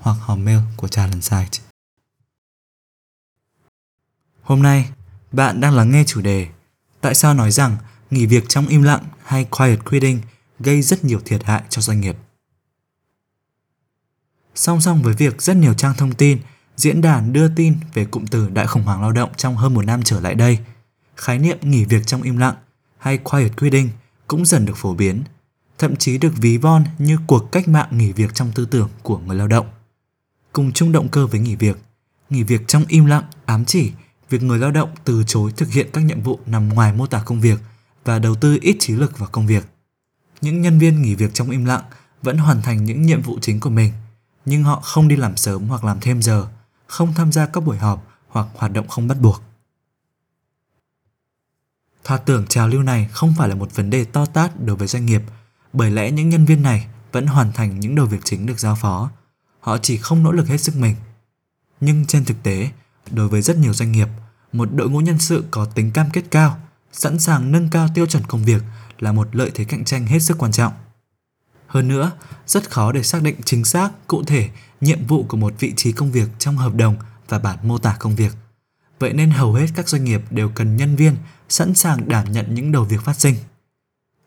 hoặc hòm mail của TalentSite. Hôm nay, bạn đang lắng nghe chủ đề Tại sao nói rằng nghỉ việc trong im lặng hay quiet quitting gây rất nhiều thiệt hại cho doanh nghiệp. Song song với việc rất nhiều trang thông tin, diễn đàn đưa tin về cụm từ đại khủng hoảng lao động trong hơn một năm trở lại đây, khái niệm nghỉ việc trong im lặng hay quiet quitting cũng dần được phổ biến, thậm chí được ví von như cuộc cách mạng nghỉ việc trong tư tưởng của người lao động. Cùng chung động cơ với nghỉ việc trong im lặng ám chỉ việc người lao động từ chối thực hiện các nhiệm vụ nằm ngoài mô tả công việc và đầu tư ít trí lực vào công việc. Những nhân viên nghỉ việc trong im lặng vẫn hoàn thành những nhiệm vụ chính của mình, nhưng họ không đi làm sớm hoặc làm thêm giờ, không tham gia các buổi họp hoặc hoạt động không bắt buộc. Thoạt tưởng trào lưu này không phải là một vấn đề to tát đối với doanh nghiệp, bởi lẽ những nhân viên này vẫn hoàn thành những đầu việc chính được giao phó, họ chỉ không nỗ lực hết sức mình. Nhưng trên thực tế, đối với rất nhiều doanh nghiệp, một đội ngũ nhân sự có tính cam kết cao, sẵn sàng nâng cao tiêu chuẩn công việc là một lợi thế cạnh tranh hết sức quan trọng. Hơn nữa, rất khó để xác định chính xác, cụ thể nhiệm vụ của một vị trí công việc trong hợp đồng và bản mô tả công việc. Vậy nên hầu hết các doanh nghiệp đều cần nhân viên sẵn sàng đảm nhận những đầu việc phát sinh.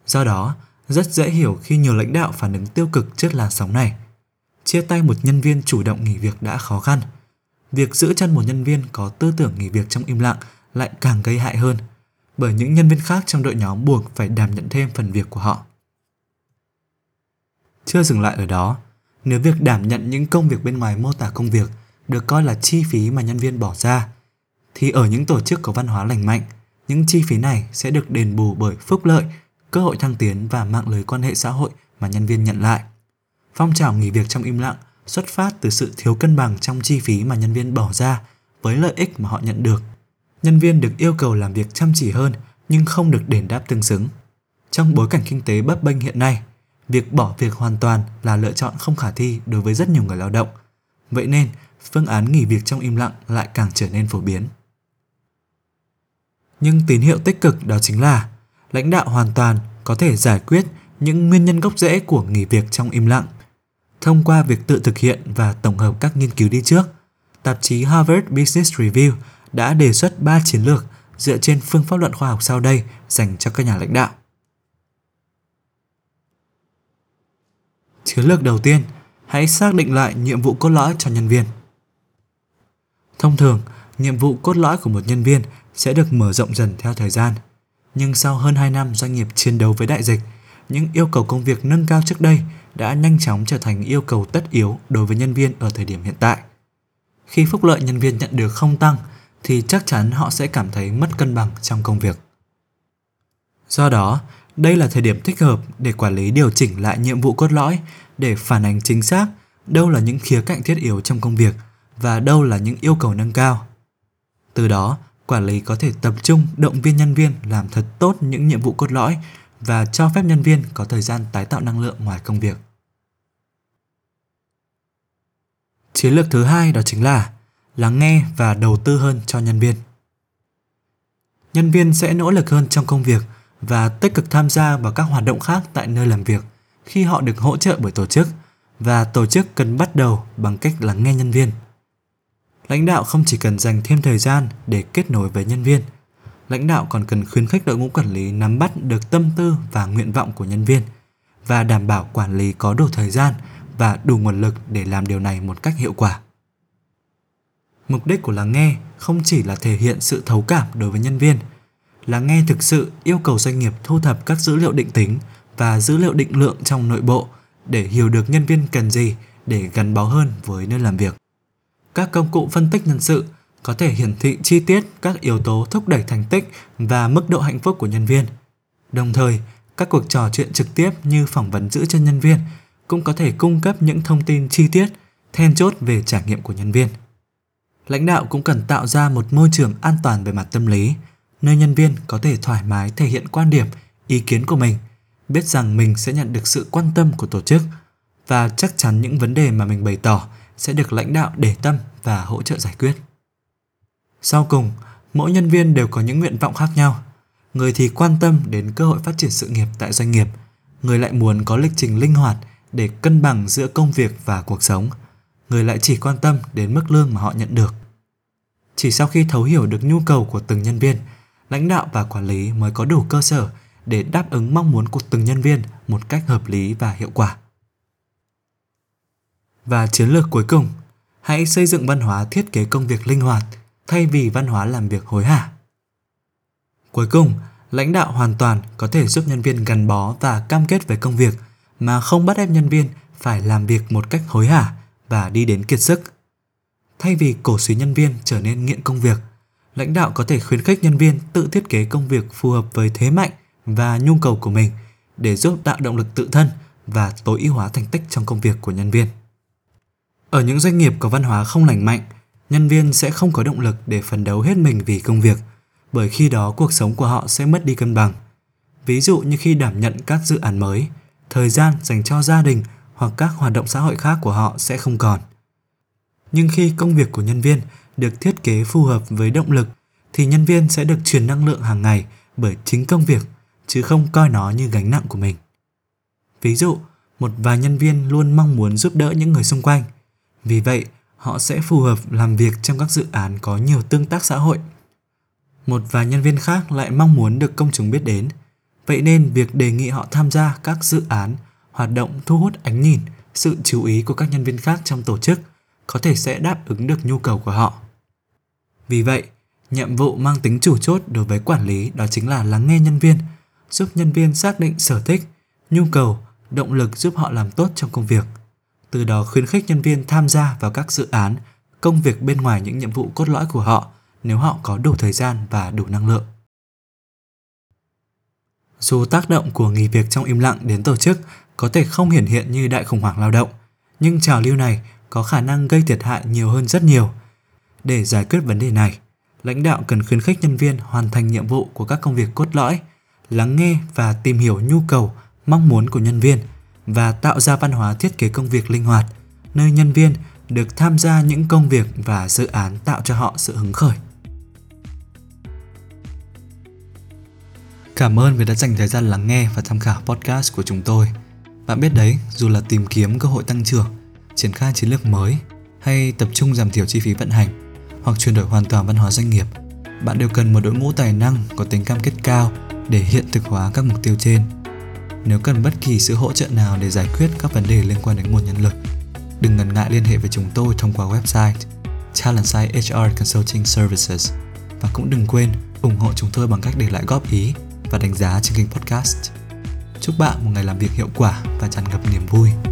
Do đó, rất dễ hiểu khi nhiều lãnh đạo phản ứng tiêu cực trước làn sóng này. Chia tay một nhân viên chủ động nghỉ việc đã khó khăn, việc giữ chân một nhân viên có tư tưởng nghỉ việc trong im lặng lại càng gây hại hơn, bởi những nhân viên khác trong đội nhóm buộc phải đảm nhận thêm phần việc của họ. Chưa dừng lại ở đó, nếu việc đảm nhận những công việc bên ngoài mô tả công việc được coi là chi phí mà nhân viên bỏ ra, thì ở những tổ chức có văn hóa lành mạnh, những chi phí này sẽ được đền bù bởi phúc lợi, cơ hội thăng tiến và mạng lưới quan hệ xã hội mà nhân viên nhận lại. Phong trào nghỉ việc trong im lặng xuất phát từ sự thiếu cân bằng trong chi phí mà nhân viên bỏ ra với lợi ích mà họ nhận được. Nhân viên được yêu cầu làm việc chăm chỉ hơn nhưng không được đền đáp tương xứng. Trong bối cảnh kinh tế bấp bênh hiện nay, việc bỏ việc hoàn toàn là lựa chọn không khả thi đối với rất nhiều người lao động. Vậy nên, phương án nghỉ việc trong im lặng lại càng trở nên phổ biến. Nhưng tín hiệu tích cực đó chính là lãnh đạo hoàn toàn có thể giải quyết những nguyên nhân gốc rễ của nghỉ việc trong im lặng thông qua việc tự thực hiện và tổng hợp các nghiên cứu đi trước. Tạp chí Harvard Business Review đã đề xuất 3 chiến lược dựa trên phương pháp luận khoa học sau đây dành cho các nhà lãnh đạo. Chiến lược đầu tiên, hãy xác định lại nhiệm vụ cốt lõi cho nhân viên. Thông thường, nhiệm vụ cốt lõi của một nhân viên sẽ được mở rộng dần theo thời gian. Nhưng sau hơn 2 năm doanh nghiệp chiến đấu với đại dịch, những yêu cầu công việc nâng cao trước đây đã nhanh chóng trở thành yêu cầu tất yếu đối với nhân viên ở thời điểm hiện tại. Khi phúc lợi nhân viên nhận được không tăng, thì chắc chắn họ sẽ cảm thấy mất cân bằng trong công việc. Do đó, đây là thời điểm thích hợp để quản lý điều chỉnh lại nhiệm vụ cốt lõi để phản ánh chính xác đâu là những khía cạnh thiết yếu trong công việc và đâu là những yêu cầu nâng cao. Từ đó, quản lý có thể tập trung động viên nhân viên làm thật tốt những nhiệm vụ cốt lõi và cho phép nhân viên có thời gian tái tạo năng lượng ngoài công việc. Chiến lược thứ hai đó chính là lắng nghe và đầu tư hơn cho nhân viên. Nhân viên sẽ nỗ lực hơn trong công việc và tích cực tham gia vào các hoạt động khác tại nơi làm việc khi họ được hỗ trợ bởi tổ chức, và tổ chức cần bắt đầu bằng cách lắng nghe nhân viên. Lãnh đạo không chỉ cần dành thêm thời gian để kết nối với nhân viên, lãnh đạo còn cần khuyến khích đội ngũ quản lý nắm bắt được tâm tư và nguyện vọng của nhân viên và đảm bảo quản lý có đủ thời gian và đủ nguồn lực để làm điều này một cách hiệu quả. Mục đích của lắng nghe không chỉ là thể hiện sự thấu cảm đối với nhân viên. Lắng nghe thực sự yêu cầu doanh nghiệp thu thập các dữ liệu định tính và dữ liệu định lượng trong nội bộ để hiểu được nhân viên cần gì để gắn bó hơn với nơi làm việc. Các công cụ phân tích nhân sự có thể hiển thị chi tiết các yếu tố thúc đẩy thành tích và mức độ hạnh phúc của nhân viên. Đồng thời, các cuộc trò chuyện trực tiếp như phỏng vấn giữ chân nhân viên cũng có thể cung cấp những thông tin chi tiết then chốt về trải nghiệm của nhân viên. Lãnh đạo cũng cần tạo ra một môi trường an toàn về mặt tâm lý, nơi nhân viên có thể thoải mái thể hiện quan điểm, ý kiến của mình, biết rằng mình sẽ nhận được sự quan tâm của tổ chức và chắc chắn những vấn đề mà mình bày tỏ sẽ được lãnh đạo để tâm và hỗ trợ giải quyết. Sau cùng, mỗi nhân viên đều có những nguyện vọng khác nhau. Người thì quan tâm đến cơ hội phát triển sự nghiệp tại doanh nghiệp, người lại muốn có lịch trình linh hoạt để cân bằng giữa công việc và cuộc sống, người lại chỉ quan tâm đến mức lương mà họ nhận được. Chỉ sau khi thấu hiểu được nhu cầu của từng nhân viên, lãnh đạo và quản lý mới có đủ cơ sở để đáp ứng mong muốn của từng nhân viên một cách hợp lý và hiệu quả. Và chiến lược cuối cùng, hãy xây dựng văn hóa thiết kế công việc linh hoạt thay vì văn hóa làm việc hối hả. Cuối cùng, lãnh đạo hoàn toàn có thể giúp nhân viên gắn bó và cam kết với công việc mà không bắt ép nhân viên phải làm việc một cách hối hả và đi đến kiệt sức. Thay vì cổ suý nhân viên trở nên nghiện công việc, lãnh đạo có thể khuyến khích nhân viên tự thiết kế công việc phù hợp với thế mạnh và nhu cầu của mình để giúp tạo động lực tự thân và tối ưu hóa thành tích trong công việc của nhân viên. Ở những doanh nghiệp có văn hóa không lành mạnh, nhân viên sẽ không có động lực để phấn đấu hết mình vì công việc, bởi khi đó cuộc sống của họ sẽ mất đi cân bằng. Ví dụ như khi đảm nhận các dự án mới, thời gian dành cho gia đình hoặc các hoạt động xã hội khác của họ sẽ không còn. Nhưng khi công việc của nhân viên được thiết kế phù hợp với động lực, thì nhân viên sẽ được truyền năng lượng hàng ngày bởi chính công việc, chứ không coi nó như gánh nặng của mình. Ví dụ, một vài nhân viên luôn mong muốn giúp đỡ những người xung quanh. Vì vậy, họ sẽ phù hợp làm việc trong các dự án có nhiều tương tác xã hội. Một vài nhân viên khác lại mong muốn được công chúng biết đến. Vậy nên việc đề nghị họ tham gia các dự án, hoạt động thu hút ánh nhìn, sự chú ý của các nhân viên khác trong tổ chức có thể sẽ đáp ứng được nhu cầu của họ. Vì vậy, nhiệm vụ mang tính chủ chốt đối với quản lý đó chính là lắng nghe nhân viên, giúp nhân viên xác định sở thích, nhu cầu, động lực giúp họ làm tốt trong công việc. Từ đó khuyến khích nhân viên tham gia vào các dự án, công việc bên ngoài những nhiệm vụ cốt lõi của họ nếu họ có đủ thời gian và đủ năng lượng. Dù tác động của nghỉ việc trong im lặng đến tổ chức có thể không hiển hiện như đại khủng hoảng lao động, nhưng trào lưu này có khả năng gây thiệt hại nhiều hơn rất nhiều. Để giải quyết vấn đề này, lãnh đạo cần khuyến khích nhân viên hoàn thành nhiệm vụ của các công việc cốt lõi, lắng nghe và tìm hiểu nhu cầu, mong muốn của nhân viên và tạo ra văn hóa thiết kế công việc linh hoạt, nơi nhân viên được tham gia những công việc và dự án tạo cho họ sự hứng khởi. Cảm ơn vì đã dành thời gian lắng nghe và tham khảo podcast của chúng tôi. Bạn biết đấy, dù là tìm kiếm cơ hội tăng trưởng, triển khai chiến lược mới hay tập trung giảm thiểu chi phí vận hành hoặc chuyển đổi hoàn toàn văn hóa doanh nghiệp, bạn đều cần một đội ngũ tài năng có tính cam kết cao để hiện thực hóa các mục tiêu trên. Nếu cần bất kỳ sự hỗ trợ nào để giải quyết các vấn đề liên quan đến nguồn nhân lực, đừng ngần ngại liên hệ với chúng tôi thông qua website TalentSite HR Consulting Services và cũng đừng quên ủng hộ chúng tôi bằng cách để lại góp ý và đánh giá trên kênh podcast. Chúc bạn một ngày làm việc hiệu quả và tràn ngập niềm vui.